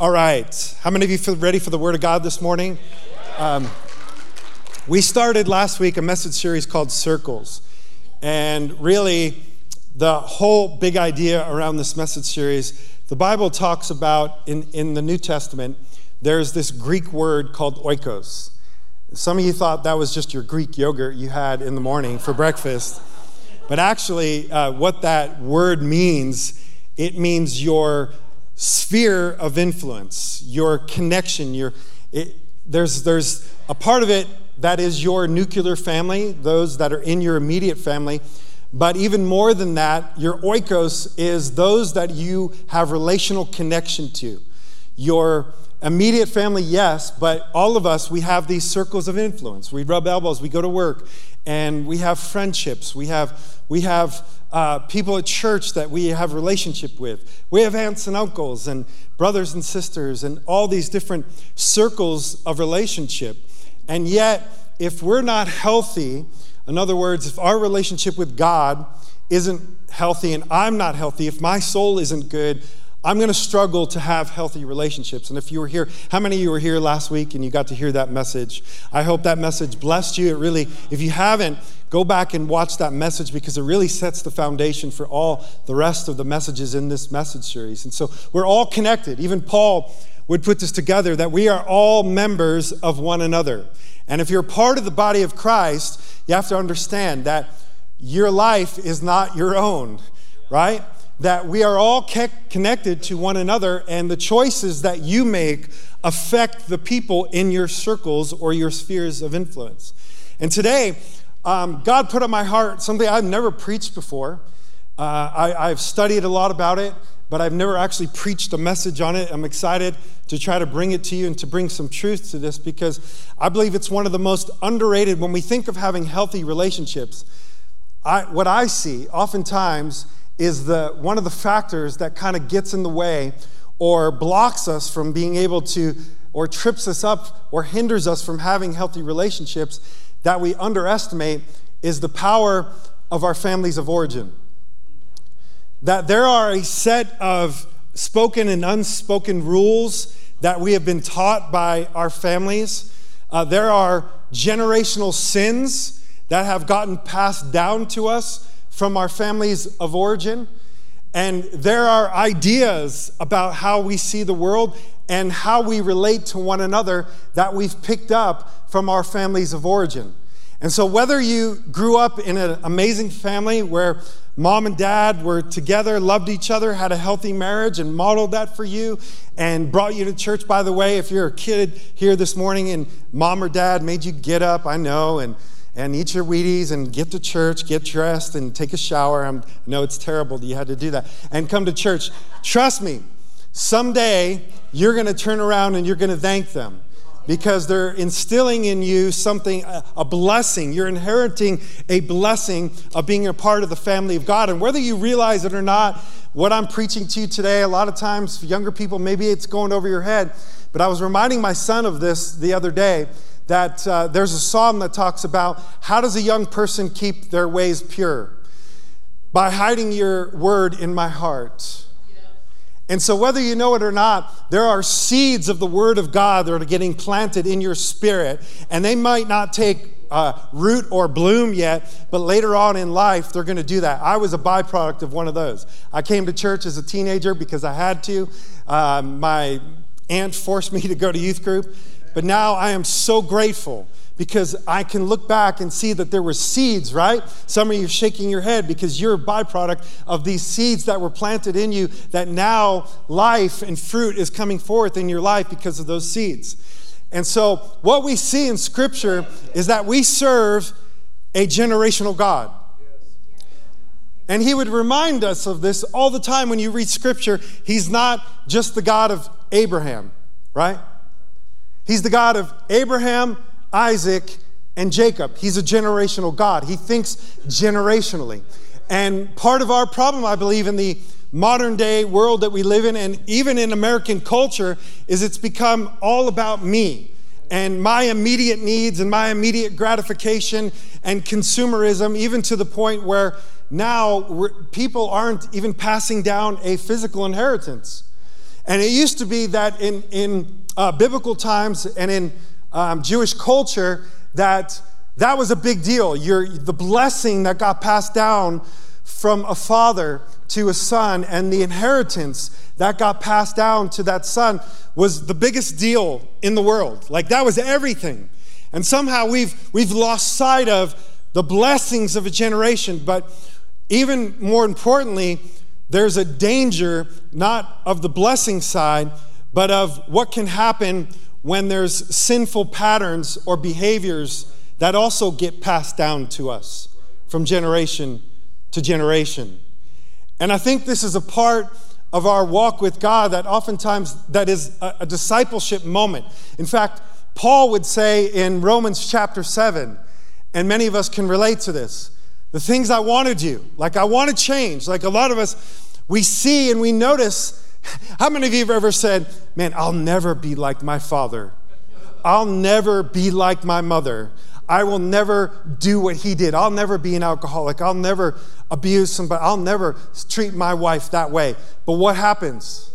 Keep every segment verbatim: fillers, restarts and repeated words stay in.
All right. How many of you feel ready for the Word of God this morning? Um, we started last week a message series called Circles. And really, the whole big idea around this message series, the Bible talks about, in, in the New Testament, there's this Greek word called oikos. Some of you thought that was just your Greek yogurt you had in the morning for breakfast. But actually, uh, what that word means, it means your sphere of influence, your connection. Your it, there's there's a part of it that is your nuclear family, those that are in your immediate family. But even more than that, your oikos is those that you have relational connection to. Your immediate family, yes, but all of us, we have these circles of influence. We rub elbows, we go to work, and we have friendships. We have we have uh, people at church that we have relationship with. We have aunts and uncles and brothers and sisters and all these different circles of relationship. And yet, if we're not healthy, in other words, if our relationship with God isn't healthy and I'm not healthy, if my soul isn't good, I'm going to struggle to have healthy relationships. And if you were here, how many of you were here last week and you got to hear that message? I hope that message blessed you. It really, if you haven't, go back and watch that message because it really sets the foundation for all the rest of the messages in this message series. And so we're all connected. Even Paul would put this together, that we are all members of one another. And if you're part of the body of Christ, you have to understand that your life is not your own, right? That we are all connected to one another, and the choices that you make affect the people in your circles or your spheres of influence. And today, um, God put on my heart something I've never preached before. Uh, I, I've studied a lot about it, but I've never actually preached a message on it. I'm excited to try to bring it to you and to bring some truth to this because I believe it's one of the most underrated. When we think of having healthy relationships, I, what I see oftentimes is the one of the factors that kind of gets in the way or blocks us from being able to, or trips us up or hinders us from having healthy relationships that we underestimate, is the power of our families of origin. That there are a set of spoken and unspoken rules that we have been taught by our families. Uh, there are generational sins that have gotten passed down to us from our families of origin, and there are ideas about how we see the world and how we relate to one another that we've picked up from our families of origin. And so whether you grew up in an amazing family where mom and dad were together, loved each other, had a healthy marriage and modeled that for you and brought you to church, by the way, if you're a kid here this morning and mom or dad made you get up, I know, and and eat your Wheaties and get to church, get dressed, and take a shower. I'm, I know it's terrible that you had to do that. And come to church. Trust me, someday you're going to turn around and you're going to thank them because they're instilling in you something, a, a blessing. You're inheriting a blessing of being a part of the family of God. And whether you realize it or not, what I'm preaching to you today, a lot of times for younger people, maybe it's going over your head. But I was reminding my son of this the other day, that uh, there's a psalm that talks about how does a young person keep their ways pure? By hiding your word in my heart. Yeah. And so whether you know it or not, there are seeds of the word of God that are getting planted in your spirit, and they might not take Uh, root or bloom yet, but later on in life, they're going to do that. I was a byproduct of one of those. I came to church as a teenager because I had to. Uh, my aunt forced me to go to youth group, but now I am so grateful because I can look back and see that there were seeds, right? Some of you are shaking your head because you're a byproduct of these seeds that were planted in you that now life and fruit is coming forth in your life because of those seeds. And so what we see in Scripture is that we serve a generational God. And he would remind us of this all the time when you read Scripture. He's not just the God of Abraham, right? He's the God of Abraham, Isaac, and Jacob. He's a generational God. He thinks generationally. And part of our problem, I believe, in the modern day world that we live in, and even in American culture, is it's become all about me and my immediate needs and my immediate gratification and consumerism, even to the point where now people aren't even passing down a physical inheritance. And it used to be that in, in uh, biblical times and in um, Jewish culture, that that was a big deal. You're, the blessing that got passed down from a father to a son and the inheritance that got passed down to that son was the biggest deal in the world. Like, that was everything. And somehow we've we've lost sight of the blessings of a generation. But even more importantly, there's a danger, not of the blessing side, but of what can happen when there's sinful patterns or behaviors that also get passed down to us from generation to generation. And I think this is a part of our walk with God that oftentimes that is a, a discipleship moment. In fact, Paul would say in Romans chapter seven, and many of us can relate to this, the things I want to do, like I want to change. Like a lot of us, we see and we notice. How many of you have ever said, man, I'll never be like my father. I'll never be like my mother. I will never do what he did. I'll never be an alcoholic. I'll never abuse somebody. I'll never treat my wife that way. But what happens?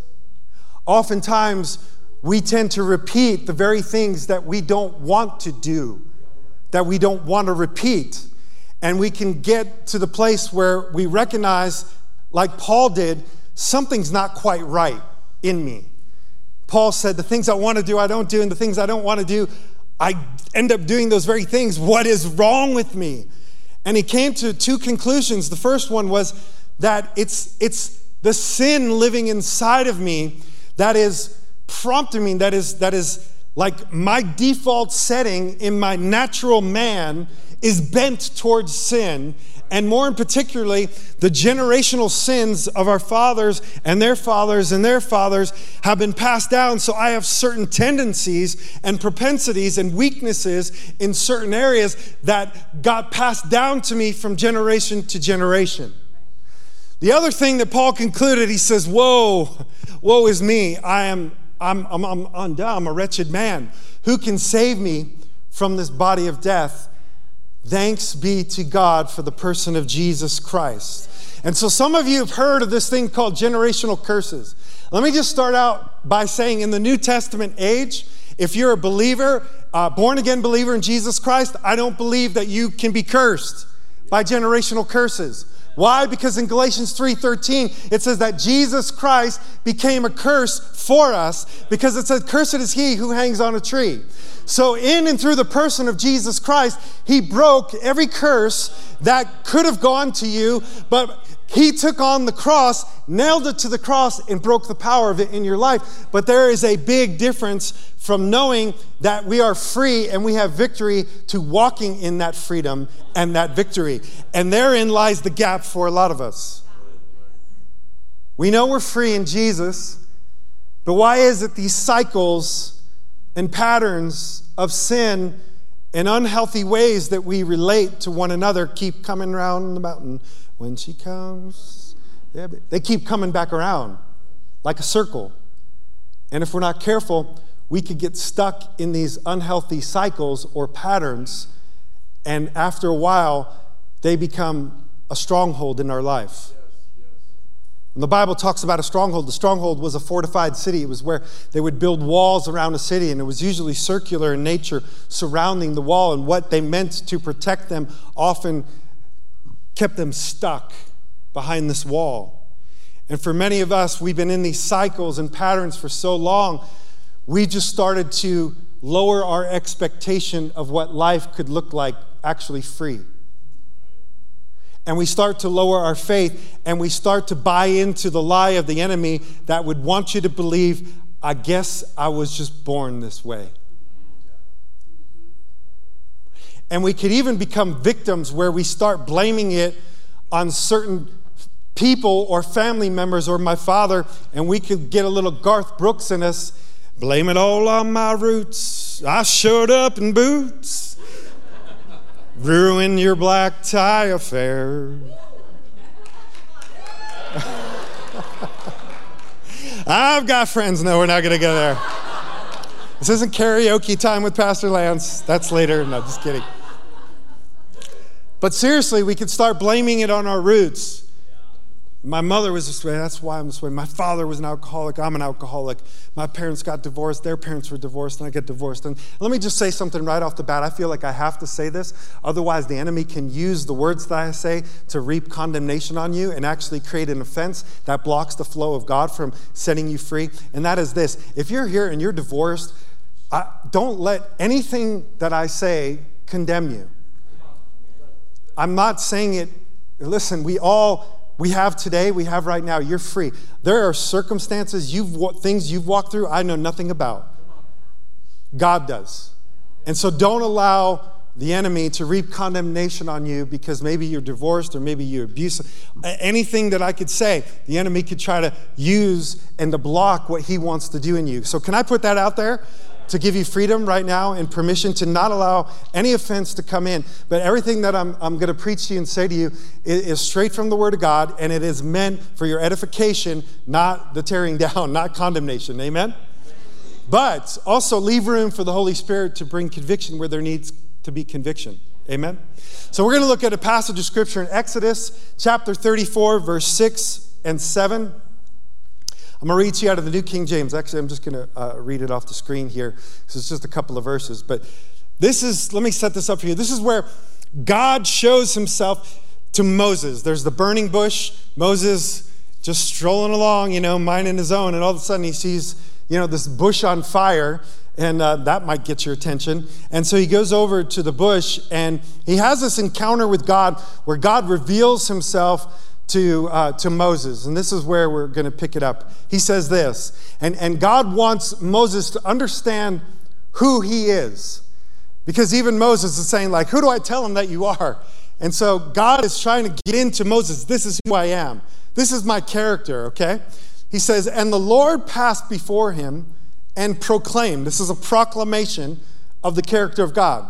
Oftentimes, we tend to repeat the very things that we don't want to do, that we don't want to repeat. And we can get to the place where we recognize, like Paul did, something's not quite right in me. Paul said, the things I want to do, I don't do, and the things I don't want to do, I end up doing those very things. What is wrong with me? And he came to two conclusions. The first one was that it's it's the sin living inside of me that is prompting me, that is that is like my default setting in my natural man is bent towards sin, and more in particularly the generational sins of our fathers and their fathers and their fathers have been passed down. So I have certain tendencies and propensities and weaknesses in certain areas that got passed down to me from generation to generation. The other thing that Paul concluded, he says, "Woe, woe is me! I am I'm I'm I'm undone. I'm a wretched man. Who can save me from this body of death? Thanks be to God for the person of Jesus Christ." And so some of you have heard of this thing called generational curses. Let me just start out by saying, in the New Testament age, if you're a believer, uh, born-again believer in Jesus Christ, I don't believe that you can be cursed by generational curses. Why? Because in Galatians three thirteen, it says that Jesus Christ became a curse for us, because it says, cursed is he who hangs on a tree. So in and through the person of Jesus Christ, he broke every curse that could have gone to you, but he took on the cross, nailed it to the cross, and broke the power of it in your life. But there is a big difference from knowing that we are free and we have victory to walking in that freedom and that victory. And therein lies the gap for a lot of us. We know we're free in Jesus, but why is it these cycles and patterns of sin and unhealthy ways that we relate to one another keep coming around the mountain? When she comes, they keep coming back around like a circle. And if we're not careful, we could get stuck in these unhealthy cycles or patterns. And after a while, they become a stronghold in our life. When the Bible talks about a stronghold, the stronghold was a fortified city. It was where they would build walls around a city, and it was usually circular in nature, surrounding the wall. And what they meant to protect them often kept them stuck behind this wall. And for many of us, we've been in these cycles and patterns for so long, we just started to lower our expectation of what life could look like actually free. And we start to lower our faith, and we start to buy into the lie of the enemy that would want you to believe, I guess I was just born this way. And we could even become victims where we start blaming it on certain people or family members or my father, and we could get a little Garth Brooks in us. Blame it all on my roots. I showed up in boots. Ruin your black tie affair. I've got friends. No, we're not going to go there. This isn't karaoke time with Pastor Lance. That's later. No, just kidding. But seriously, we could start blaming it on our roots. My mother was this way. That's why I'm this way. My father was an alcoholic. I'm an alcoholic. My parents got divorced. Their parents were divorced, and I get divorced. And let me just say something right off the bat. I feel like I have to say this. Otherwise, the enemy can use the words that I say to reap condemnation on you and actually create an offense that blocks the flow of God from setting you free. And that is this. If you're here and you're divorced, I, don't let anything that I say condemn you. I'm not saying it. Listen, we all... We have today, we have right now. You're free. There are circumstances, you've things you've walked through I know nothing about. God does. And so don't allow the enemy to reap condemnation on you because maybe you're divorced or maybe you're abusive. Anything that I could say, the enemy could try to use and to block what he wants to do in you. So can I put that out there? To give you freedom right now and permission to not allow any offense to come in. But everything that I'm, I'm going to preach to you and say to you is, is straight from the Word of God, and it is meant for your edification, not the tearing down, not condemnation. Amen? But also leave room for the Holy Spirit to bring conviction where there needs to be conviction. Amen? So we're going to look at a passage of Scripture in Exodus chapter thirty-four, verse six and seven. I'm going to read to you out of the New King James. Actually, I'm just going to uh, read it off the screen here because it's just a couple of verses. But this is, let me set this up for you. This is where God shows himself to Moses. There's the burning bush. Moses just strolling along, you know, minding his own. And all of a sudden he sees, you know, this bush on fire. And uh, that might get your attention. And so he goes over to the bush and he has this encounter with God where God reveals himself to uh, to Moses. And this is where we're going to pick it up. He says this, and, and God wants Moses to understand who he is. Because even Moses is saying, like, who do I tell him that you are? And so God is trying to get into Moses. This is who I am. This is my character, okay? He says, and the Lord passed before him and proclaimed. This is a proclamation of the character of God.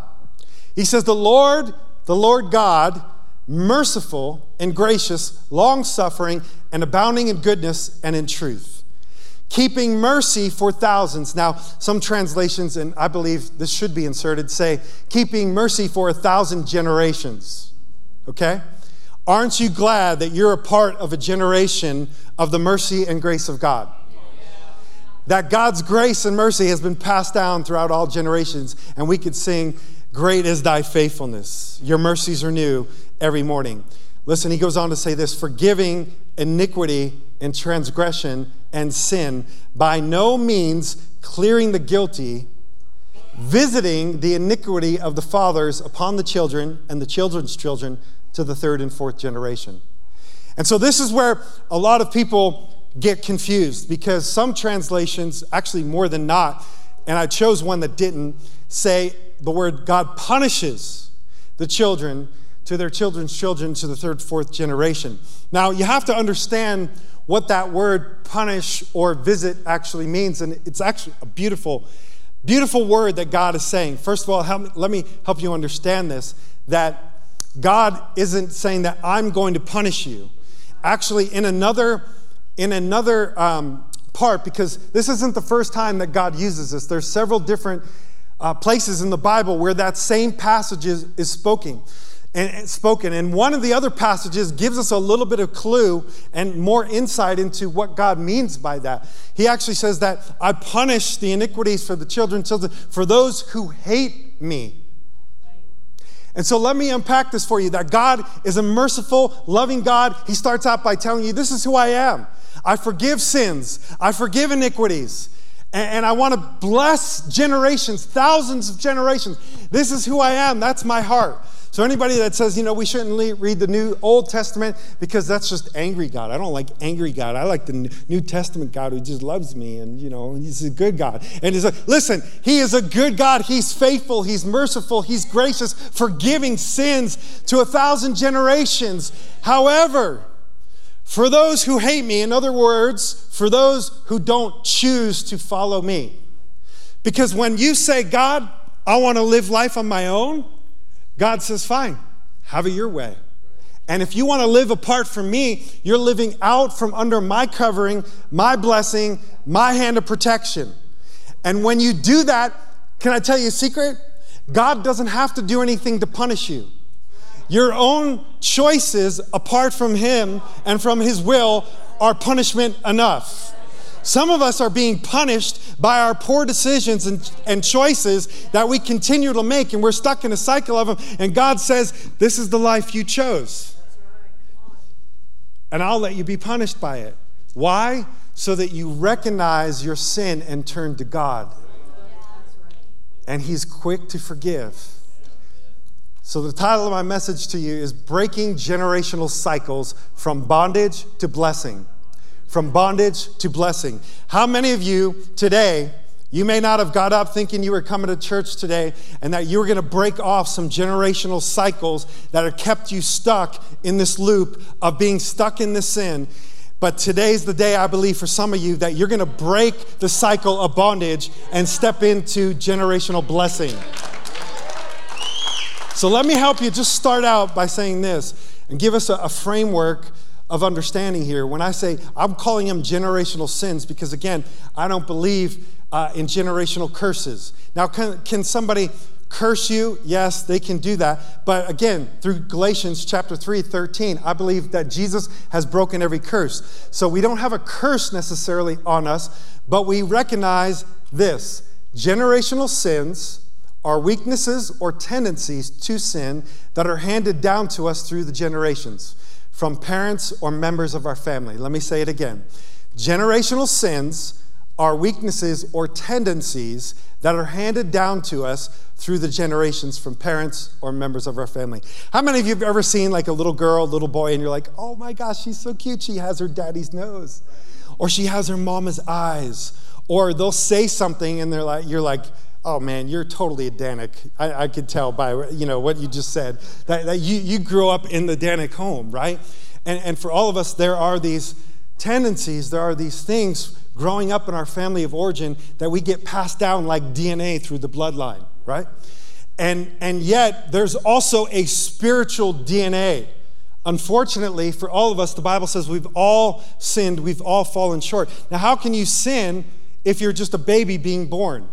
He says, the Lord, the Lord God, merciful and gracious, long-suffering, and abounding in goodness and in truth, keeping mercy for thousands. Now, some translations, and I believe this should be inserted, say, keeping mercy for a thousand generations, okay? Aren't you glad that you're a part of a generation of the mercy and grace of God? That God's grace and mercy has been passed down throughout all generations, and we could sing, great is thy faithfulness. Your mercies are new every morning. Listen, he goes on to say this, forgiving iniquity and transgression and sin, by no means clearing the guilty, visiting the iniquity of the fathers upon the children and the children's children to the third and fourth generation. And so this is where a lot of people get confused because some translations, actually more than not, and I chose one that didn't, say the word God punishes the children to their children's children to the third, fourth generation. Now, you have to understand what that word punish or visit actually means, and it's actually a beautiful, beautiful word that God is saying. First of all, help, let me help you understand this, that God isn't saying that I'm going to punish you. Actually, in another, in another um, part, because this isn't the first time that God uses this. There's several different uh, places in the Bible where that same passage is, is spoken. And spoken. And one of the other passages gives us a little bit of clue and more insight into what God means by that. He actually says that I punish the iniquities for the children, children, for those who hate me. And so let me unpack this for you, that God is a merciful, loving God. He starts out by telling you, this is who I am. I forgive sins. I forgive iniquities. And I want to bless generations, thousands of generations. This is who I am. That's my heart. So anybody that says, you know, we shouldn't read the New Old Testament because that's just angry God. I don't like angry God. I like the New Testament God who just loves me and, you know, he's a good God. And he's like, listen, he is a good God. He's faithful. He's merciful. He's gracious, forgiving sins to a thousand generations. However, for those who hate me, in other words, for those who don't choose to follow me. Because when you say, God, I want to live life on my own, God says, fine, have it your way. And if you want to live apart from me, you're living out from under my covering, my blessing, my hand of protection. And when you do that, can I tell you a secret? God doesn't have to do anything to punish you. Your own choices apart from him and from his will are punishment enough. Some of us are being punished by our poor decisions and, and choices that we continue to make, and we're stuck in a cycle of them, and God says, this is the life you chose. And I'll let you be punished by it. Why? So that you recognize your sin and turn to God. And he's quick to forgive. So the title of my message to you is Breaking Generational Cycles from Bondage to Blessing. From bondage to blessing. How many of you today, you may not have got up thinking you were coming to church today and that you were going to break off some generational cycles that have kept you stuck in this loop of being stuck in this sin. But today's the day, I believe, for some of you that you're going to break the cycle of bondage and step into generational blessing. So let me help you just start out by saying this and give us a, a framework of understanding here. When I say I'm calling them generational sins, because again, I don't believe uh, in generational curses. Now, can, can somebody curse you? Yes, they can do that. But again, through Galatians chapter three, thirteen, I believe that Jesus has broken every curse. So we don't have a curse necessarily on us, but we recognize this. Generational sins are weaknesses or tendencies to sin that are handed down to us through the generations, from parents or members of our family. Let me say it again. Generational sins are weaknesses or tendencies that are handed down to us through the generations from parents or members of our family. How many of you have ever seen like a little girl, little boy, and you're like, oh my gosh, she's so cute. She has her daddy's nose, or she has her mama's eyes, or they'll say something and they're like, you're like, oh man, you're totally a Danic. I, I could tell by you know what you just said that, that you you grew up in the Danic home, right? And and for all of us, there are these tendencies, there are these things growing up in our family of origin that we get passed down like D N A through the bloodline, right? And and yet there's also a spiritual D N A. Unfortunately, for all of us, the Bible says we've all sinned, we've all fallen short. Now, how can you sin if you're just a baby being born?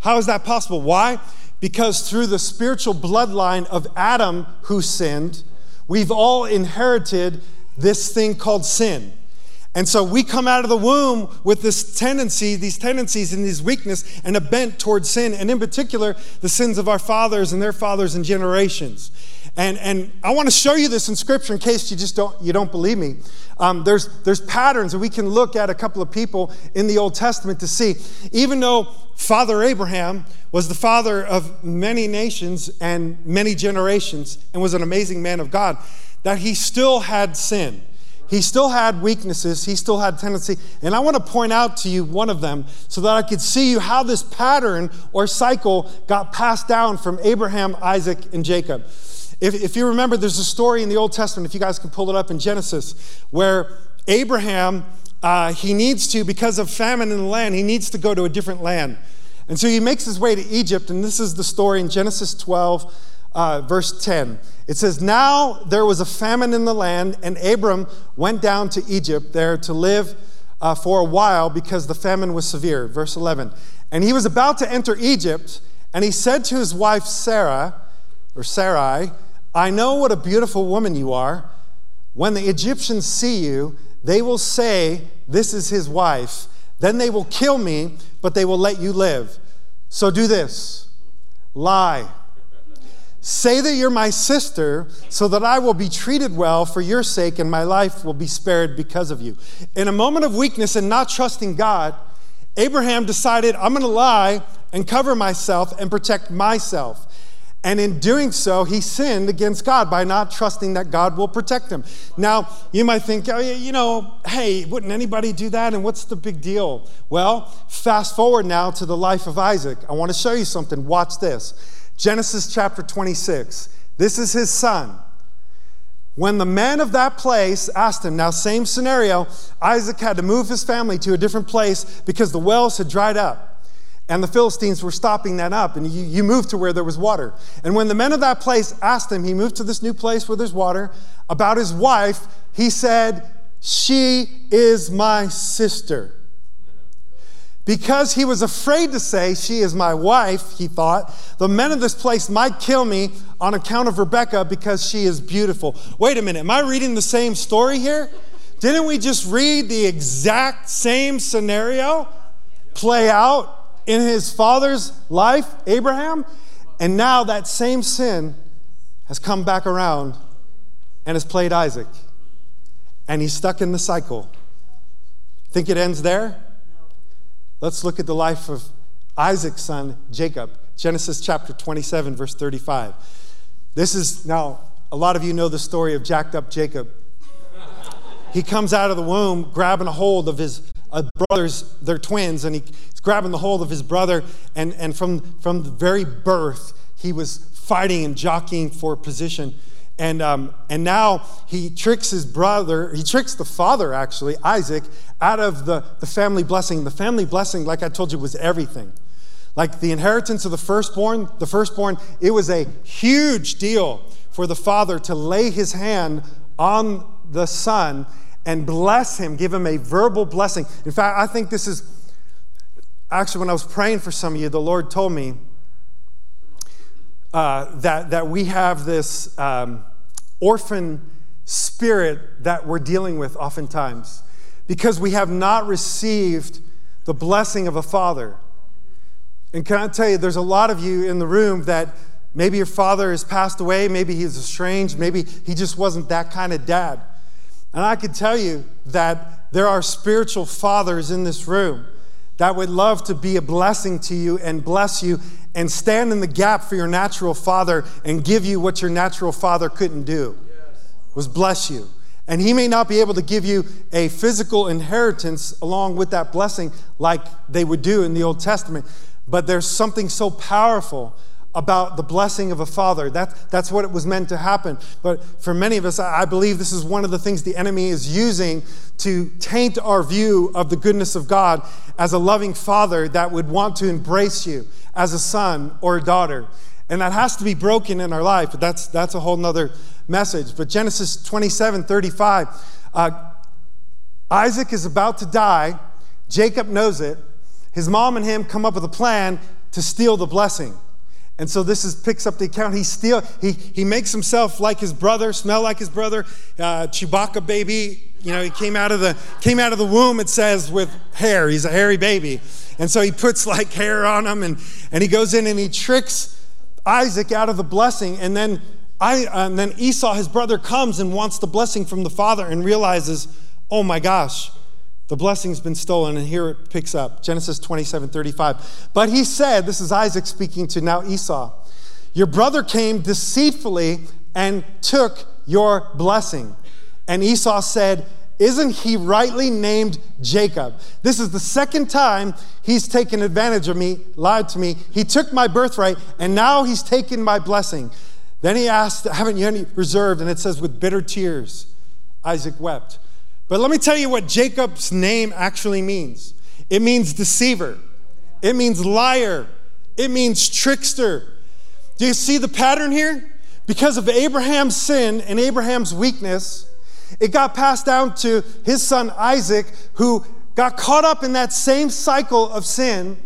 How is that possible? Why? Because through the spiritual bloodline of Adam who sinned, we've all inherited this thing called sin. And so we come out of the womb with this tendency, these tendencies and these weakness and a bent towards sin. And in particular, the sins of our fathers and their fathers and generations. And and I want to show you this in Scripture in case you just don't you don't believe me. Um, there's there's patterns that we can look at a couple of people in the Old Testament to see. Even though Father Abraham was the father of many nations and many generations and was an amazing man of God, that he still had sin. He still had weaknesses. He still had tendency. And I want to point out to you one of them so that I could see you how this pattern or cycle got passed down from Abraham, Isaac, and Jacob. If, if you remember, there's a story in the Old Testament, if you guys can pull it up in Genesis, where Abraham, uh, he needs to, because of famine in the land, he needs to go to a different land. And so he makes his way to Egypt, and this is the story in Genesis twelve, uh, verse ten. It says, now there was a famine in the land, and Abram went down to Egypt there to live uh, for a while because the famine was severe. Verse eleven. And he was about to enter Egypt, and he said to his wife Sarah, or Sarai, I know what a beautiful woman you are. When the Egyptians see you, they will say, this is his wife. Then they will kill me, but they will let you live. So do this. Lie. Say that you're my sister so that I will be treated well for your sake and my life will be spared because of you. In a moment of weakness and not trusting God, Abraham decided, I'm going to lie and cover myself and protect myself. And in doing so, he sinned against God by not trusting that God will protect him. Now, you might think, oh, you know, hey, wouldn't anybody do that? And what's the big deal? Well, fast forward now to the life of Isaac. I want to show you something. Watch this. Genesis chapter twenty-six. This is his son. When the man of that place asked him, now same scenario, Isaac had to move his family to a different place because the wells had dried up. And the Philistines were stopping that up, and you, you moved to where there was water. And when the men of that place asked him, he moved to this new place where there's water, about his wife, he said, she is my sister. Because he was afraid to say, she is my wife, he thought, the men of this place might kill me on account of Rebekah because she is beautiful. Wait a minute, am I reading the same story here? Didn't we just read the exact same scenario play out in his father's life, Abraham? And now that same sin has come back around and has played Isaac. And he's stuck in the cycle. Think it ends there? Let's look at the life of Isaac's son, Jacob. Genesis chapter twenty-seven, verse thirty-five. This is, now, a lot of you know the story of jacked up Jacob. He comes out of the womb grabbing a hold of his uh, brothers, they're twins, and he's grabbing the hold of his brother, and, and from, from the very birth, he was fighting and jockeying for position. And um, and now he tricks his brother, he tricks the father, actually, Isaac, out of the, the family blessing. The family blessing, like I told you, was everything. Like the inheritance of the firstborn, the firstborn, it was a huge deal for the father to lay his hand on the son and bless him, give him a verbal blessing. In fact, I think this is, actually when I was praying for some of you, the Lord told me, Uh, that, that we have this um, orphan spirit that we're dealing with oftentimes because we have not received the blessing of a father. And can I tell you, there's a lot of you in the room that maybe your father has passed away, maybe he's estranged, maybe he just wasn't that kind of dad. And I could tell you that there are spiritual fathers in this room that would love to be a blessing to you and bless you and stand in the gap for your natural father and give you what your natural father couldn't do, was bless you. And he may not be able to give you a physical inheritance along with that blessing like they would do in the Old Testament, but there's something so powerful about the blessing of a father. That, that's what it was meant to happen. But for many of us, I believe this is one of the things the enemy is using to taint our view of the goodness of God as a loving father that would want to embrace you as a son or a daughter. And that has to be broken in our life, but that's that's a whole nother message. But Genesis twenty-seven, thirty-five, uh, Isaac is about to die. Jacob knows it. His mom and him come up with a plan to steal the blessing. And so this is picks up the account. He steal, he he makes himself like his brother, smell like his brother, uh, Chewbacca baby. You know, he came out of the came out of the womb. It says with hair. He's a hairy baby, and so he puts like hair on him, and and he goes in and he tricks Isaac out of the blessing, and then I and then Esau, his brother, comes and wants the blessing from the father and realizes, oh my gosh, the blessing's been stolen, and here it picks up. Genesis twenty-seven, thirty-five. But he said, this is Isaac speaking to now Esau, your brother came deceitfully and took your blessing. And Esau said, isn't he rightly named Jacob? This is the second time he's taken advantage of me, lied to me. He took my birthright, and now he's taken my blessing. Then he asked, haven't you any reserved? And it says, with bitter tears, Isaac wept. But let me tell you what Jacob's name actually means. It means deceiver. It means liar. It means trickster. Do you see the pattern here? Because of Abraham's sin and Abraham's weakness, it got passed down to his son Isaac, who got caught up in that same cycle of sin,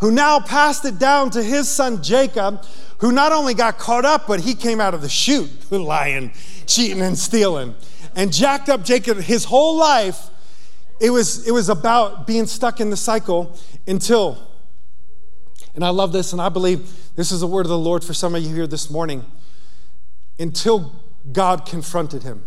who now passed it down to his son Jacob, who not only got caught up, but he came out of the chute lying, cheating, and stealing. And jacked up Jacob, his whole life, it was, it was about being stuck in the cycle until, and I love this, and I believe this is a word of the Lord for some of you here this morning, until God confronted him.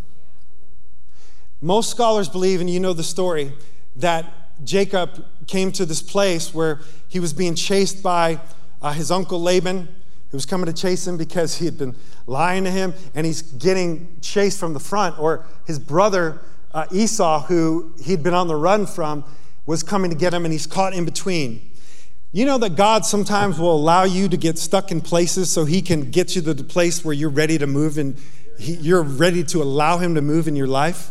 Most scholars believe, and you know the story, that Jacob came to this place where he was being chased by uh, his uncle Laban, who was coming to chase him because he had been lying to him, and he's getting chased from the front, or his brother uh, Esau, who he'd been on the run from, was coming to get him, and he's caught in between. You know that God sometimes will allow you to get stuck in places so he can get you to the place where you're ready to move, and he, you're ready to allow him to move in your life?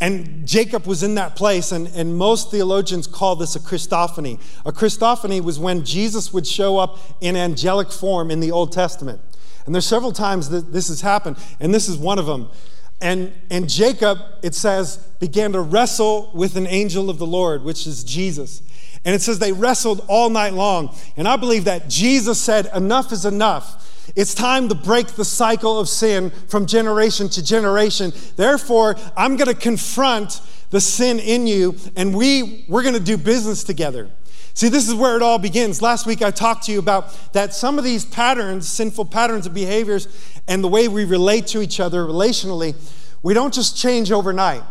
And Jacob was in that place, and, and most theologians call this a Christophany. A Christophany was when Jesus would show up in angelic form in the Old Testament. And there's several times that this has happened, and this is one of them. And, and Jacob, it says, began to wrestle with an angel of the Lord, which is Jesus. And it says they wrestled all night long. And I believe that Jesus said, enough is enough. It's time to break the cycle of sin from generation to generation. Therefore, I'm going to confront the sin in you, and we, we're going to do business together. See, this is where it all begins. Last week I talked to you about that some of these patterns, sinful patterns of behaviors, and the way we relate to each other relationally, we don't just change overnight.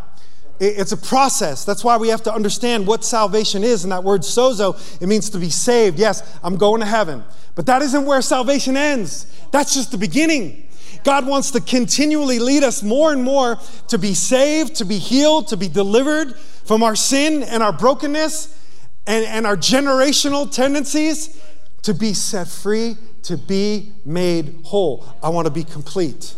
It's a process. That's why we have to understand what salvation is. And that word sozo, it means to be saved. Yes, I'm going to heaven. But that isn't where salvation ends. That's just the beginning. God wants to continually lead us more and more to be saved, to be healed, to be delivered from our sin and our brokenness and, and our generational tendencies, to be set free, to be made whole. I want to be complete.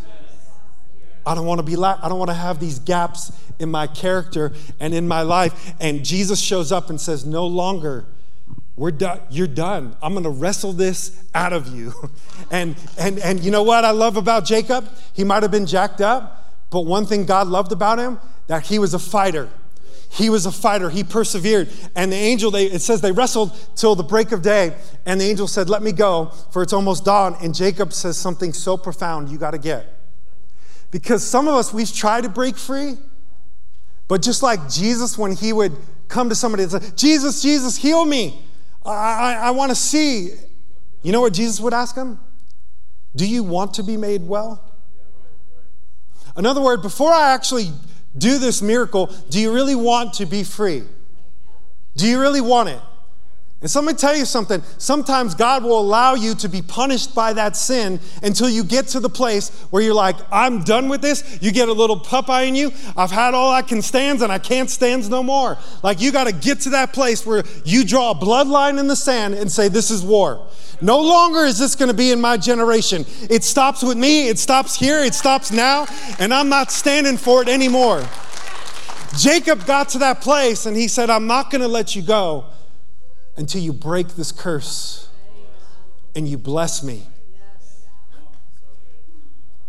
I don't want to be la- I don't want to have these gaps in my character and in my life. And Jesus shows up and says, no longer, we're done. You're done. I'm going to wrestle this out of you. and and and you know what I love about Jacob? He might have been jacked up, but one thing God loved about him, that he was a fighter. He was a fighter. He persevered. And the angel, they, it says they wrestled till the break of day. And the angel said, let me go, for it's almost dawn. And Jacob says something so profound, you got to get. Because some of us, we've tried to break free, but just like Jesus, when he would come to somebody and say, Jesus, Jesus, heal me. I, I, I want to see. You know what Jesus would ask him? Do you want to be made well? In other words, before I actually do this miracle, do you really want to be free? Do you really want it? And so let me tell you something. Sometimes God will allow you to be punished by that sin until you get to the place where you're like, I'm done with this. You get a little Popeye in you. I've had all I can stand and I can't stand no more. Like, you got to get to that place where you draw a bloodline in the sand and say, this is war. No longer is this going to be in my generation. It stops with me. It stops here. It stops now. And I'm not standing for it anymore. Jacob got to that place and he said, I'm not going to let you go until you break this curse and you bless me.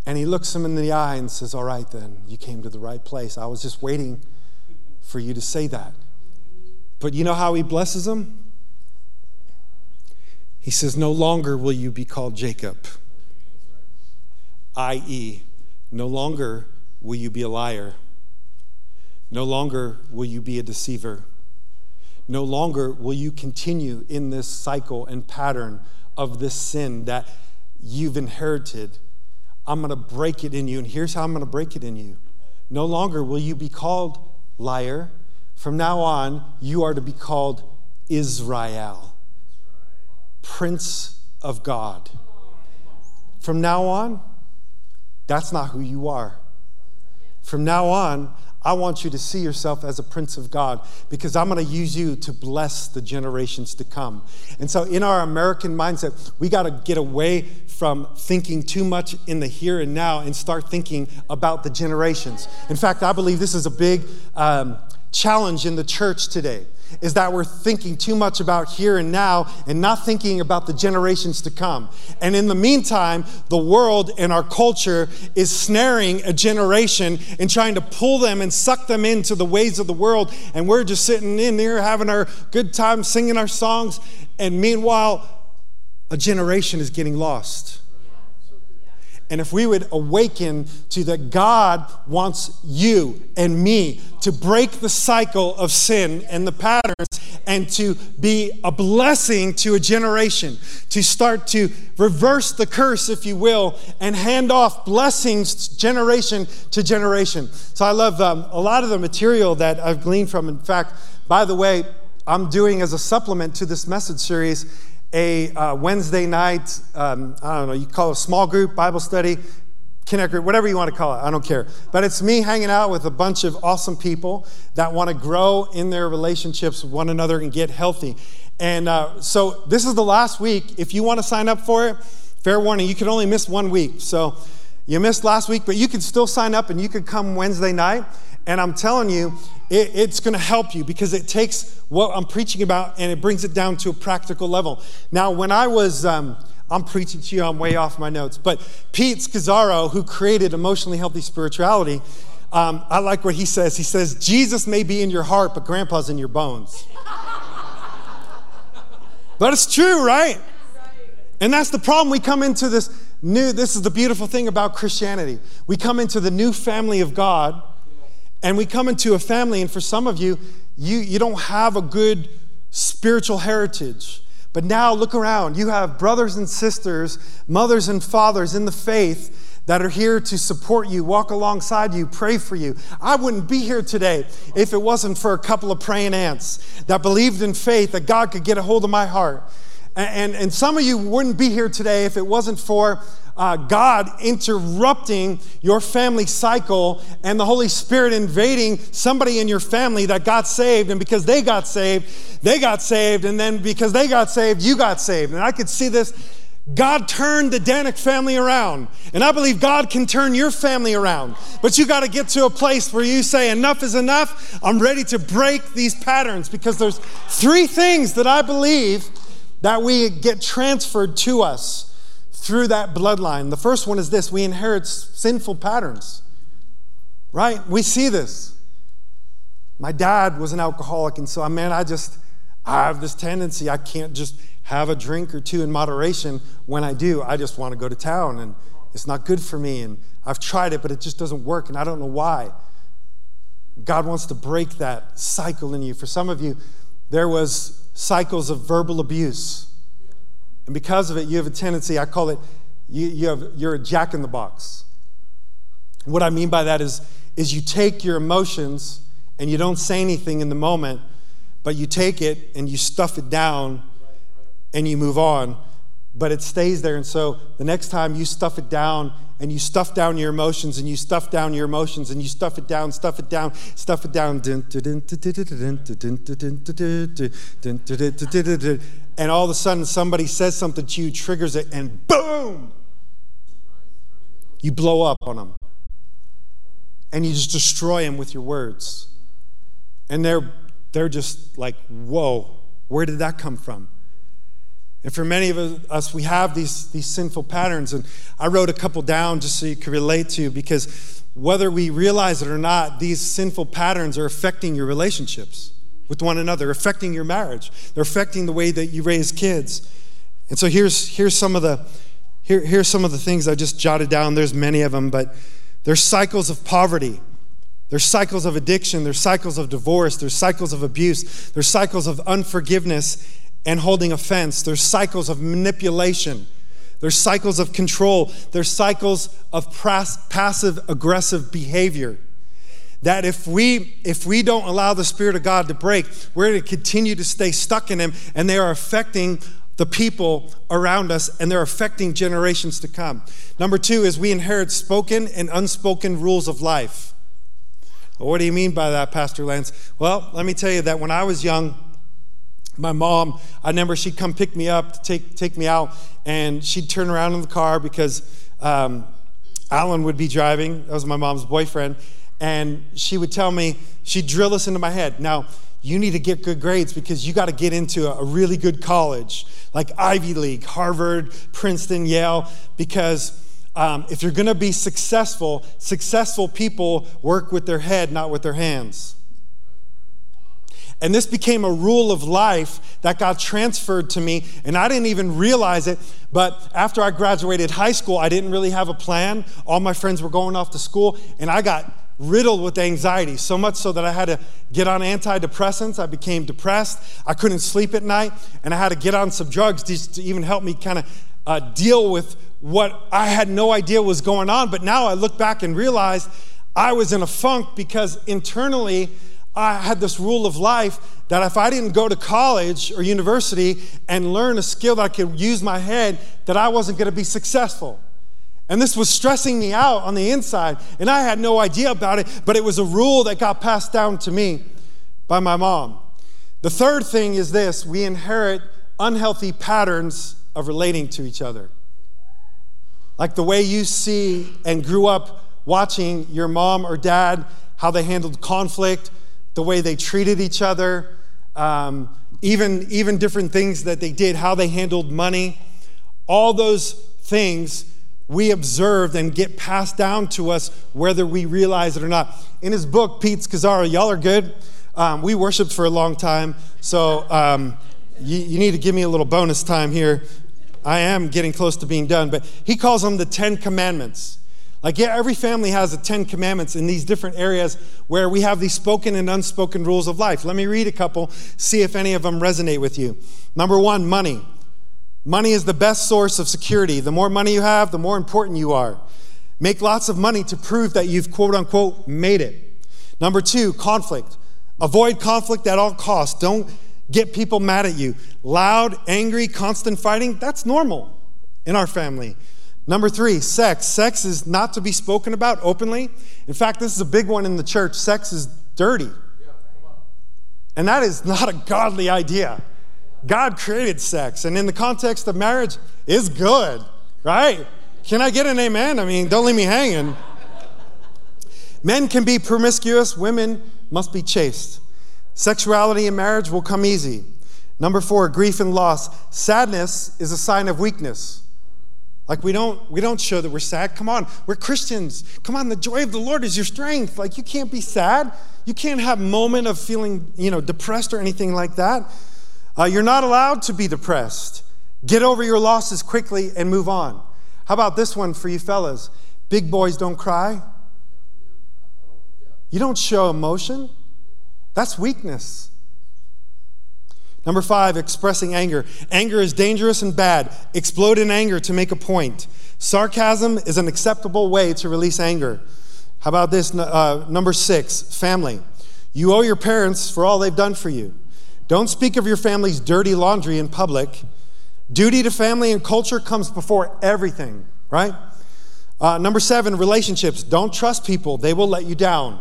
And he looks him in the eye and says, all right, then, you came to the right place. I was just waiting for you to say that. But you know how he blesses him? He says, no longer will you be called Jacob, that is, no longer will you be a liar. No longer will you be a deceiver. No longer will you continue in this cycle and pattern of this sin that you've inherited. I'm going to break it in you, and here's how I'm going to break it in you. No longer will you be called liar. From now on, you are to be called Israel, Prince of God. From now on, that's not who you are. From now on, I want you to see yourself as a prince of God, because I'm going to use you to bless the generations to come. And so in our American mindset, we got to get away from thinking too much in the here and now and start thinking about the generations. In fact, I believe this is a big um, challenge in the church today, is that we're thinking too much about here and now and not thinking about the generations to come. And in the meantime, the world and our culture is snaring a generation and trying to pull them and suck them into the ways of the world. And we're just sitting in there having our good time, singing our songs. And meanwhile, a generation is getting lost. And if we would awaken to that God wants you and me to break the cycle of sin and the patterns and to be a blessing to a generation, to start to reverse the curse, if you will, and hand off blessings generation to generation. So I love um, a lot of the material that I've gleaned from. In fact, by the way, I'm doing as a supplement to this message series a uh, Wednesday night, um, I don't know, you call it a small group, Bible study, connect group, whatever you want to call it, I don't care. But it's me hanging out with a bunch of awesome people that want to grow in their relationships with one another and get healthy. And uh, so this is the last week. If you want to sign up for it, fair warning, you can only miss one week. So you missed last week, but you can still sign up and you can come Wednesday night. And I'm telling you, it, it's going to help you, because it takes what I'm preaching about and it brings it down to a practical level. Now, when I was, um, I'm preaching to you, I'm way off my notes. But Pete Scazzero, who created Emotionally Healthy Spirituality, um, I like what he says. He says, Jesus may be in your heart, but grandpa's in your bones. But it's true, right? And that's the problem. We come into this new, this is the beautiful thing about Christianity. We come into the new family of God, and we come into a family, and for some of you, you, you don't have a good spiritual heritage. But now look around. You have brothers and sisters, mothers and fathers in the faith that are here to support you, walk alongside you, pray for you. I wouldn't be here today if it wasn't for a couple of praying aunts that believed in faith that God could get a hold of my heart. And, and, and some of you wouldn't be here today if it wasn't for uh, God interrupting your family cycle and the Holy Spirit invading somebody in your family that got saved. And because they got saved, they got saved. And then because they got saved, you got saved. And I could see this. God turned the Danek family around. And I believe God can turn your family around. But you got to get to a place where you say, enough is enough. I'm ready to break these patterns, because there's three things that I believe that we get transferred to us through that bloodline. The first one is this: we inherit sinful patterns, right? We see this. My dad was an alcoholic, and so I man, I just, I have this tendency. I can't just have a drink or two in moderation. When I do, I just want to go to town, and it's not good for me. And I've tried it, but it just doesn't work, and I don't know why. God wants to break that cycle in you. For some of you, there was cycles of verbal abuse. And because of it, you have a tendency, I call it, you, you have, you're a jack in the box. And what I mean by that is, is you take your emotions and you don't say anything in the moment, but you take it and you stuff it down and you move on, but it stays there. And so the next time you stuff it down and you stuff down your emotions and you stuff down your emotions and you stuff it down, stuff it down, stuff it down. And all of a sudden somebody says something to you, triggers it, and boom, you blow up on them. And you just destroy them with your words. And they're they're just like, whoa, where did that come from? And for many of us, we have these, these sinful patterns. And I wrote a couple down just so you could relate to, because whether we realize it or not, these sinful patterns are affecting your relationships with one another, affecting your marriage. They're affecting the way that you raise kids. And so here's here's some of the here here's some of the things I just jotted down. There's many of them, but there's cycles of poverty. There's cycles of addiction. There's cycles of divorce. There's cycles of abuse. There's cycles of unforgiveness and holding offense. There's cycles of manipulation. There's cycles of control. There's cycles of pass- passive aggressive behavior that if we if we don't allow the Spirit of God to break, we're going to continue to stay stuck in Him, and they are affecting the people around us, and they're affecting generations to come. Number two is we inherit spoken and unspoken rules of life. Well, what do you mean by that, Pastor Lance? Well, let me tell you that when I was young, my mom, I remember she'd come pick me up, to take take me out, and she'd turn around in the car because um, Alan would be driving. That was my mom's boyfriend. And she would tell me, she'd drill this into my head. Now, you need to get good grades because you got to get into a really good college, like Ivy League, Harvard, Princeton, Yale, because um, if you're going to be successful, successful people work with their head, not with their hands. And this became a rule of life that got transferred to me, and I didn't even realize it. But after I graduated high school, I didn't really have a plan. All my friends were going off to school, and I got riddled with anxiety, so much so that I had to get on antidepressants. I became depressed. I couldn't sleep at night, and I had to get on some drugs just to even help me kind of uh, deal with what I had no idea was going on. But now I look back and realize I was in a funk because internally, I had this rule of life that if I didn't go to college or university and learn a skill that I could use my head, that I wasn't going to be successful. And this was stressing me out on the inside, and I had no idea about it, but it was a rule that got passed down to me by my mom. The third thing is this: we inherit unhealthy patterns of relating to each other. Like the way you see and grew up watching your mom or dad, how they handled conflict, the way they treated each other, um, even, even different things that they did, how they handled money. All those things we observed and get passed down to us, whether we realize it or not. In his book, Pete Scazzero, y'all are good. Um, we worshiped for a long time, so um, you, you need to give me a little bonus time here. I am getting close to being done, but he calls them the Ten Commandments. Like, yeah, every family has the Ten Commandments in these different areas where we have these spoken and unspoken rules of life. Let me read a couple, see if any of them resonate with you. Number one, money. Money is the best source of security. The more money you have, the more important you are. Make lots of money to prove that you've, quote unquote, made it. Number two, conflict. Avoid conflict at all costs. Don't get people mad at you. Loud, angry, constant fighting, that's normal in our family. Number three, sex. Sex is not to be spoken about openly. In fact, this is a big one in the church. Sex is dirty. And that is not a godly idea. God created sex, and in the context of marriage, it's good, right? Can I get an amen? I mean, don't leave me hanging. Men can be promiscuous. Women must be chaste. Sexuality in marriage will come easy. Number four, grief and loss. Sadness is a sign of weakness. Like, we don't we don't show that we're sad. Come on, we're Christians. Come on, the joy of the Lord is your strength. Like, you can't be sad. You can't have a moment of feeling, you know, depressed or anything like that. Uh, you're not allowed to be depressed. Get over your losses quickly and move on. How about this one for you fellas? Big boys don't cry. You don't show emotion. That's weakness. Number five, expressing anger. Anger is dangerous and bad. Explode in anger to make a point. Sarcasm is an acceptable way to release anger. How about this? Uh, number six, family. You owe your parents for all they've done for you. Don't speak of your family's dirty laundry in public. Duty to family and culture comes before everything, right? Uh, number seven, relationships. Don't trust people. They will let you down.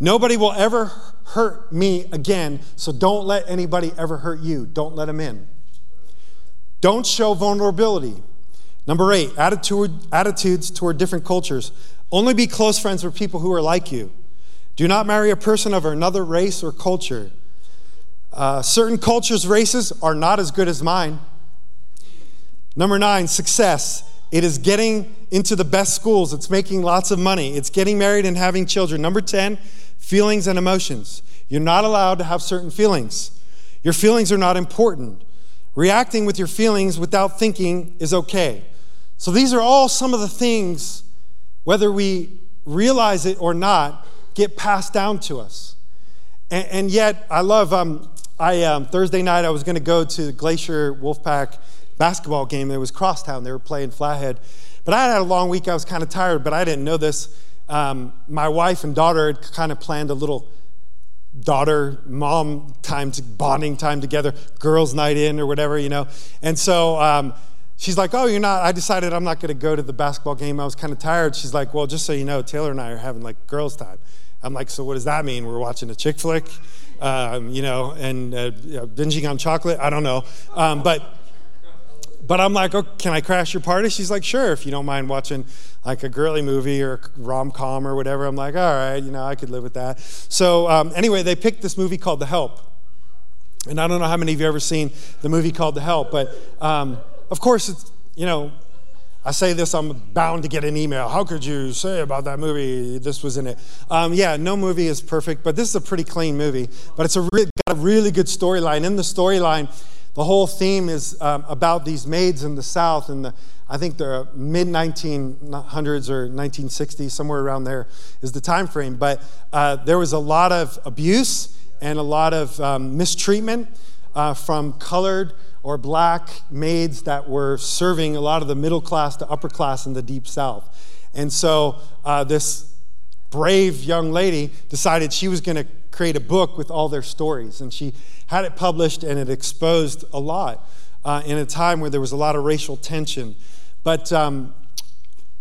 Nobody will ever hurt me again, so don't let anybody ever hurt you. Don't let them in. Don't show vulnerability. Number eight, attitude, attitudes toward different cultures. Only be close friends with people who are like you. Do not marry a person of another race or culture. Uh, certain cultures' races are not as good as mine. Number nine, success. It is getting into the best schools. It's making lots of money. It's getting married and having children. Number ten, feelings and emotions. You're not allowed to have certain feelings. Your feelings are not important. Reacting with your feelings without thinking is okay. So these are all some of the things, whether we realize it or not, get passed down to us. And, and yet, I love... Um, I um, Thursday night, I was going to go to the Glacier Wolfpack basketball game. It was crosstown. They were playing Flathead. But I had a long week. I was kind of tired, but I didn't know this. Um, my wife and daughter had kind of planned a little daughter-mom time, to, bonding time together, girls' night in or whatever, you know. And so um, she's like, oh, you're not. I decided I'm not going to go to the basketball game. I was kind of tired. She's like, well, just so you know, Taylor and I are having, like, girls' time. I'm like, so what does that mean? We're watching a chick flick? Um, you know, and uh, binging on chocolate. I don't know. Um, but but I'm like, oh, can I crash your party? She's like, sure, if you don't mind watching like a girly movie or rom-com or whatever. I'm like, all right, you know, I could live with that. So um, anyway, they picked this movie called The Help. And I don't know how many of you have ever seen the movie called The Help, but um, of course, it's, you know, I say this, I'm bound to get an email. How could you say about that movie? This was in it. Um, yeah, no movie is perfect, but this is a pretty clean movie. But it's a really, got a really good storyline. In the storyline, the whole theme is um, about these maids in the South in the, I think the mid nineteen hundreds or nineteen sixties, somewhere around there is the time frame. But uh, there was a lot of abuse and a lot of um, mistreatment uh, from colored or black maids that were serving a lot of the middle class to upper class in the Deep South. And so uh, this brave young lady decided she was going to create a book with all their stories. And she had it published, and it exposed a lot uh, in a time where there was a lot of racial tension. But um,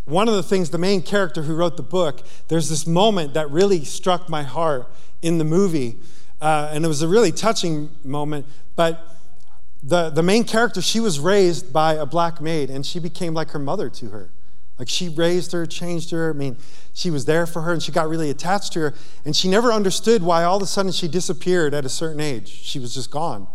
one of the things, the main character who wrote the book, there's this moment that really struck my heart in the movie. Uh, and it was a really touching moment. But The the main character, she was raised by a black maid, and she became like her mother to her. Like, she raised her, changed her. I mean, she was there for her, and she got really attached to her. And she never understood why all of a sudden she disappeared at a certain age. She was just gone.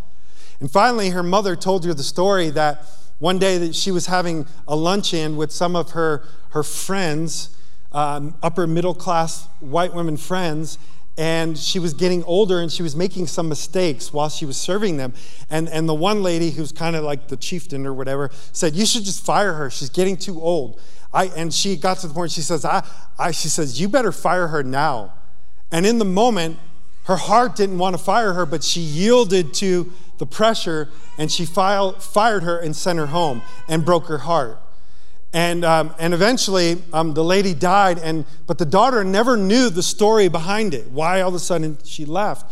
And finally, her mother told her the story that one day that she was having a luncheon with some of her, her friends, um, upper middle class white women friends, and she was getting older and she was making some mistakes while she was serving them. And, and the one lady who's kind of like the chieftain or whatever said, you should just fire her. She's getting too old. I, and she got to the point, she says, I, I, she says, you better fire her now. And in the moment, her heart didn't want to fire her, but she yielded to the pressure, and she file, fired her and sent her home and broke her heart. And um, and eventually, um, the lady died, and but the daughter never knew the story behind it, why all of a sudden she left.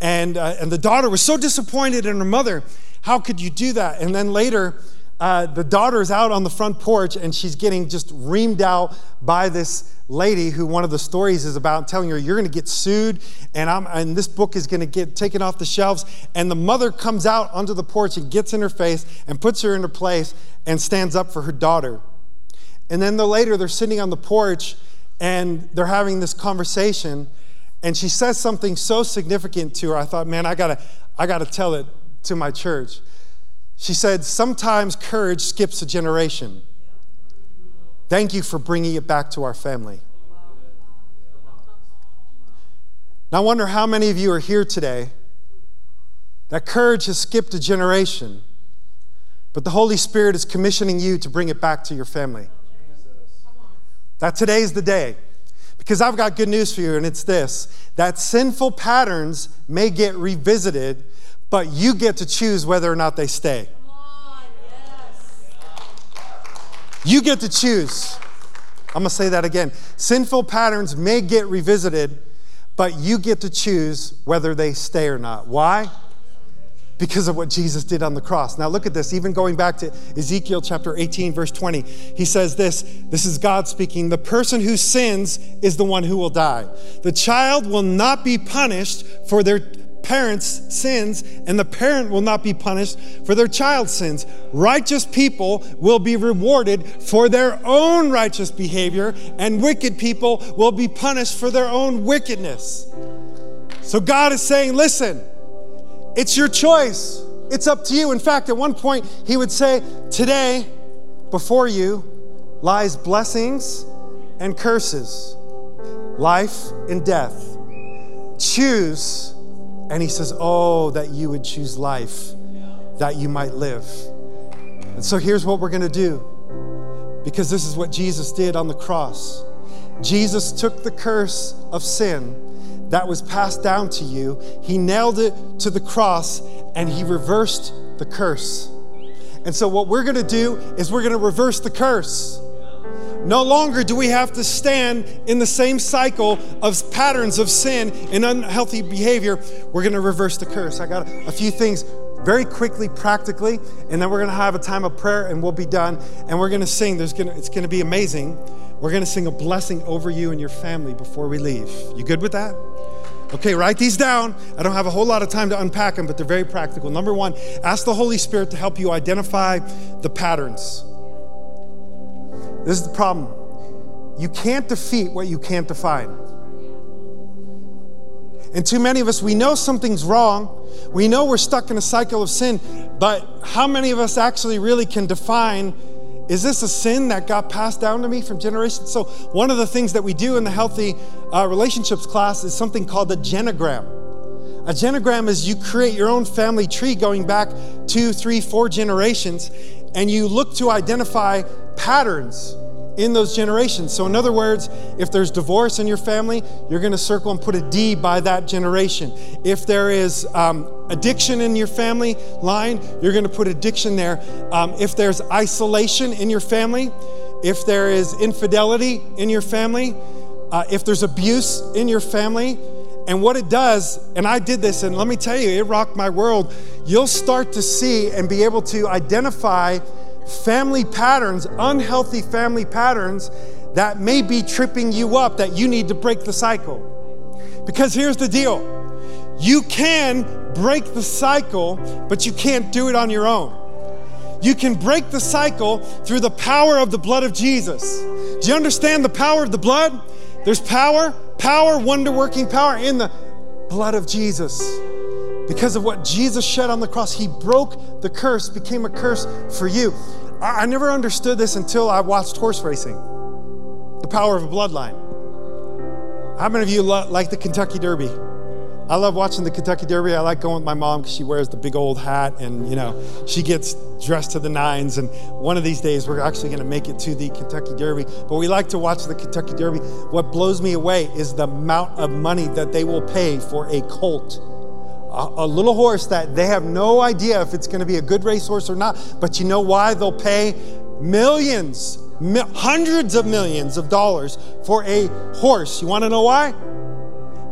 And, uh, and the daughter was so disappointed in her mother. How could you do that? And then later, Uh, the daughter's out on the front porch and she's getting just reamed out by this lady who one of the stories is about, telling her, you're going to get sued and I'm and this book is going to get taken off the shelves. And the mother comes out onto the porch and gets in her face and puts her in her place and stands up for her daughter. And then the later they're sitting on the porch and they're having this conversation, and she says something so significant to her. I thought, man, I gotta I gotta tell it to my church. She said, sometimes courage skips a generation. Thank you for bringing it back to our family. Now, I wonder how many of you are here today that courage has skipped a generation, but the Holy Spirit is commissioning you to bring it back to your family. That today's the day, because I've got good news for you, and it's this, that sinful patterns may get revisited, but you get to choose whether or not they stay. Come on, yes. You get to choose. I'm going to say that again. Sinful patterns may get revisited, but you get to choose whether they stay or not. Why? Because of what Jesus did on the cross. Now look at this, even going back to Ezekiel chapter eighteen, verse twenty. He says this, this is God speaking, the person who sins is the one who will die. The child will not be punished for their parents' sins, and the parent will not be punished for their child's sins. Righteous people will be rewarded for their own righteous behavior, and wicked people will be punished for their own wickedness. So God is saying, listen, it's your choice. It's up to you. In fact, at one point, he would say, today, before you, lies blessings and curses, life and death. Choose. And he says, oh, that you would choose life, that you might live. And so here's what we're gonna do, because this is what Jesus did on the cross. Jesus took the curse of sin that was passed down to you. He nailed it to the cross and he reversed the curse. And so what we're gonna do is we're gonna reverse the curse. No longer do we have to stand in the same cycle of patterns of sin and unhealthy behavior. We're going to reverse the curse. I got a few things very quickly, practically, and then we're going to have a time of prayer and we'll be done. And we're going to sing. There's going to, it's going to be amazing. We're going to sing a blessing over you and your family before we leave. You good with that? Okay, write these down. I don't have a whole lot of time to unpack them, but they're very practical. Number one, ask the Holy Spirit to help you identify the patterns. This is the problem. You can't defeat what you can't define. And too many of us, we know something's wrong. We know we're stuck in a cycle of sin, but how many of us actually really can define, is this a sin that got passed down to me from generations? So one of the things that we do in the healthy uh, relationships class is something called a genogram. A genogram is you create your own family tree going back two, three, four generations, and you look to identify patterns in those generations. So in other words, if there's divorce in your family, you're gonna circle and put a D by that generation. If there is um, addiction in your family line, you're gonna put addiction there. Um, if there's isolation in your family, if there is infidelity in your family, uh, if there's abuse in your family, and what it does, and I did this, and let me tell you, it rocked my world. You'll start to see and be able to identify family patterns, unhealthy family patterns that may be tripping you up, that you need to break the cycle. Because here's the deal. You can break the cycle, but you can't do it on your own. You can break the cycle through the power of the blood of Jesus. Do you understand the power of the blood? There's power, power, wonder-working power in the blood of Jesus. Because of what Jesus shed on the cross, he broke the curse, became a curse for you. I, I never understood this until I watched horse racing, the power of a bloodline. How many of you lo- like the Kentucky Derby? I love watching the Kentucky Derby. I like going with my mom because she wears the big old hat and, you know, she gets dressed to the nines. And one of these days, we're actually going to make it to the Kentucky Derby. But we like to watch the Kentucky Derby. What blows me away is the amount of money that they will pay for a colt, a, a little horse that they have no idea if it's going to be a good racehorse or not. But you know why? They'll pay millions, mi- hundreds of millions of dollars for a horse. You want to know why?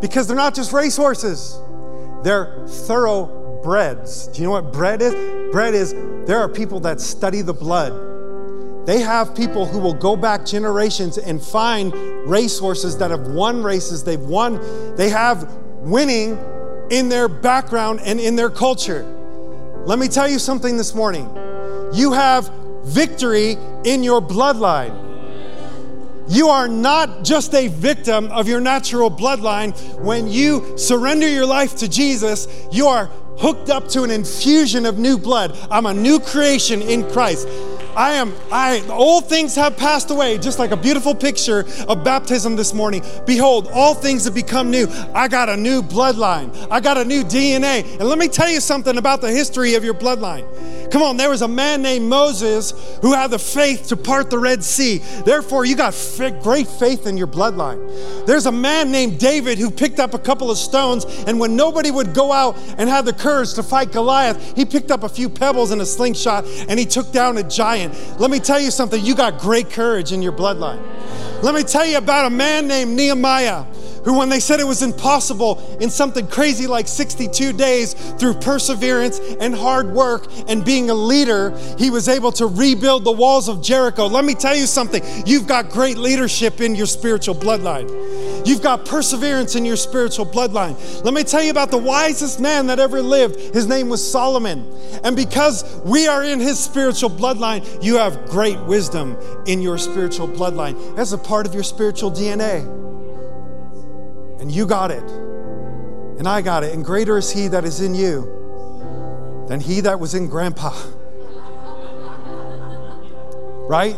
Because they're not just racehorses. They're thoroughbreds. Do you know what bred is? Bred is, there are people that study the blood. They have people who will go back generations and find racehorses that have won races. They've won, they have winning in their background and in their culture. Let me tell you something this morning. You have victory in your bloodline. You are not just a victim of your natural bloodline. When you surrender your life to Jesus, you are hooked up to an infusion of new blood. I'm a new creation in Christ. I am, I, old things have passed away, just like a beautiful picture of baptism this morning. Behold, all things have become new. I got a new bloodline. I got a new D N A. And let me tell you something about the history of your bloodline. Come on, there was a man named Moses who had the faith to part the Red Sea. Therefore, you got f- great faith in your bloodline. There's a man named David who picked up a couple of stones, and when nobody would go out and have the courage to fight Goliath, he picked up a few pebbles and a slingshot, and he took down a giant. Let me tell you something, you got great courage in your bloodline. Let me tell you about a man named Nehemiah, who when they said it was impossible, in something crazy like sixty-two days, through perseverance and hard work and being a leader, he was able to rebuild the walls of Jericho. Let me tell you something, you've got great leadership in your spiritual bloodline. You've got perseverance in your spiritual bloodline. Let me tell you about the wisest man that ever lived. His name was Solomon. And because we are in his spiritual bloodline, you have great wisdom in your spiritual bloodline. That's a part of your spiritual D N A. And you got it, and I got it, and greater is he that is in you than he that was in Grandpa. Right?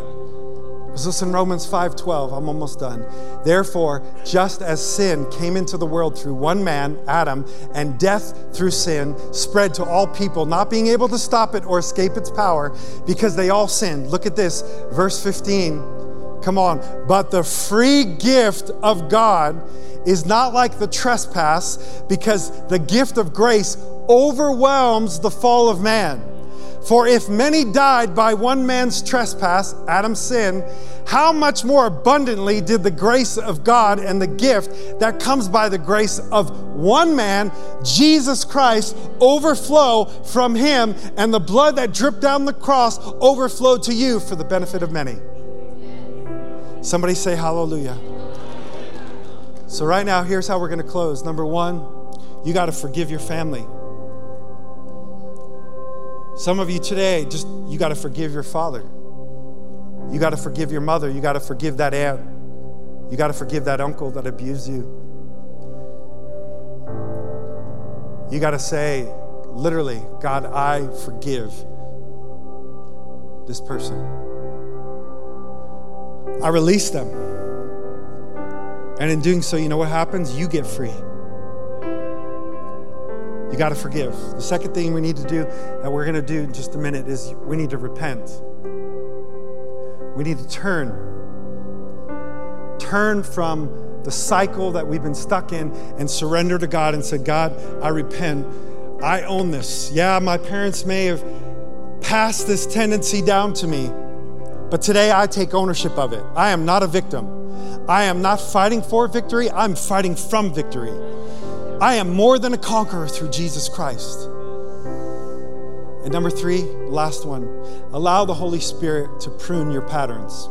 Let's listen to Romans five twelve. I'm almost done. Therefore, just as sin came into the world through one man, Adam, and death through sin spread to all people, not being able to stop it or escape its power, because they all sinned. Look at this, verse fifteen. Come on. But the free gift of God is not like the trespass, because the gift of grace overwhelms the fall of man. For if many died by one man's trespass, Adam's sin, how much more abundantly did the grace of God and the gift that comes by the grace of one man, Jesus Christ, overflow from him, and the blood that dripped down the cross overflowed to you for the benefit of many. Somebody say hallelujah. So right now, here's how we're going to close. Number one, you got to forgive your family. Some of you today, just you got to forgive your father. You got to forgive your mother. You got to forgive that aunt. You got to forgive that uncle that abused you. You got to say, literally, God, I forgive this person. I release them. And in doing so, you know what happens? You get free. You got to forgive. The second thing we need to do, that we're going to do in just a minute, is we need to repent. We need to turn. Turn from the cycle that we've been stuck in and surrender to God and say, God, I repent. I own this. Yeah, my parents may have passed this tendency down to me, but today I take ownership of it. I am not a victim. I am not fighting for victory, I'm fighting from victory. I am more than a conqueror through Jesus Christ. And number three, last one, allow the Holy Spirit to prune your patterns.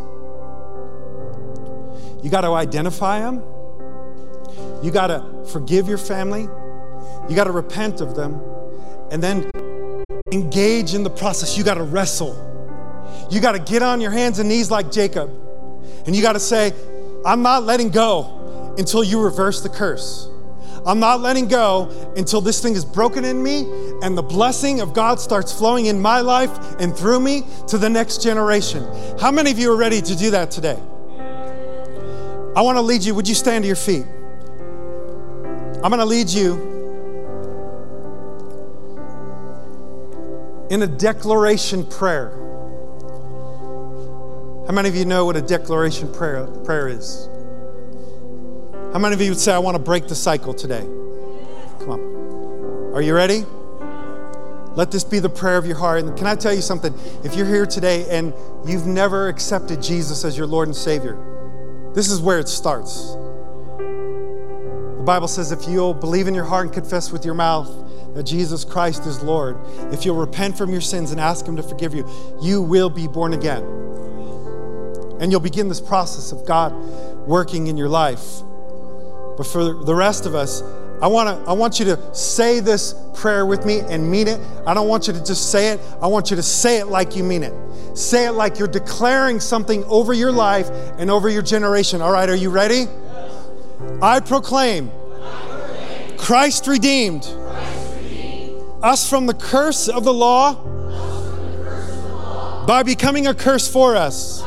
You got to identify them. You got to forgive your family. You got to repent of them. And then engage in the process. You got to wrestle. You got to get on your hands and knees like Jacob. And you got to say, I'm not letting go until you reverse the curse. I'm not letting go until this thing is broken in me and the blessing of God starts flowing in my life and through me to the next generation. How many of you are ready to do that today? I want to lead you. Would you stand to your feet? I'm going to lead you in a declaration prayer. How many of you know what a declaration prayer, prayer is? How many of you would say, I want to break the cycle today? Come on. Are you ready? Let this be the prayer of your heart. And can I tell you something? If you're here today and you've never accepted Jesus as your Lord and Savior, this is where it starts. The Bible says if you'll believe in your heart and confess with your mouth that Jesus Christ is Lord, if you'll repent from your sins and ask Him to forgive you, you will be born again. And you'll begin this process of God working in your life. But for the rest of us, I want to, I want you to say this prayer with me and mean it. I don't want you to just say it. I want you to say it like you mean it. Say it like you're declaring something over your life and over your generation. All right, are you ready? Yes. I proclaim, I proclaim Christ redeemed. Christ us from the curse of the law, the curse of the law by, becoming by becoming a curse for us.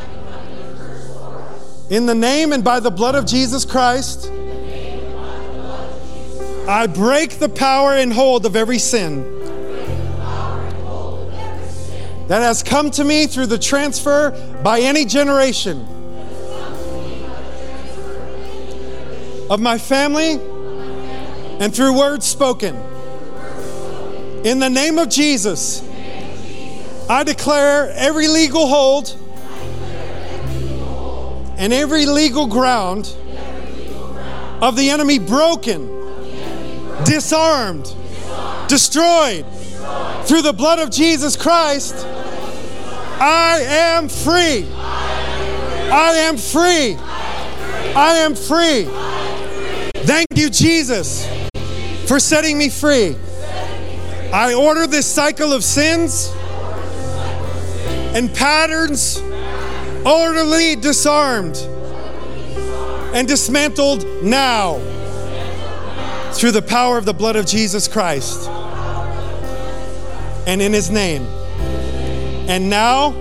In the name and by the blood of Jesus Christ, of Jesus Christ I break the power and hold of every sin, of every sin that has come to me through the transfer by any generation, generation. Of my family, of my family and through words spoken. In the name of Jesus, name of Jesus I, declare every legal hold, I declare every legal hold and every legal ground, every legal ground of the enemy broken, the enemy broken disarmed, disarmed destroyed, destroyed through the blood of Jesus Christ. Of Jesus Christ I am free. I am free. I am free. I am free. Thank you, Jesus, Thank you, Jesus, for setting me free. I order this cycle of sins and patterns orderly disarmed and dismantled now through the power of the blood of Jesus Christ and in His name. And now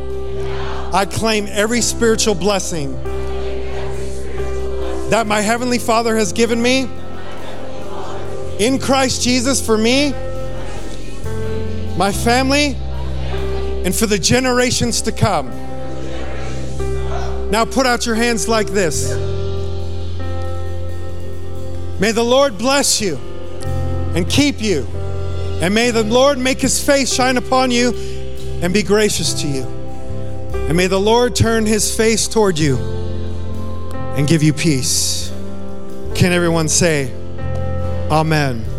I claim every spiritual blessing that my Heavenly Father has given me in Christ Jesus for me, my family, and for the generations to come. Now put out your hands like this. May the Lord bless you and keep you, and may the Lord make His face shine upon you and be gracious to you. And may the Lord turn His face toward you and give you peace. Can everyone say, Amen?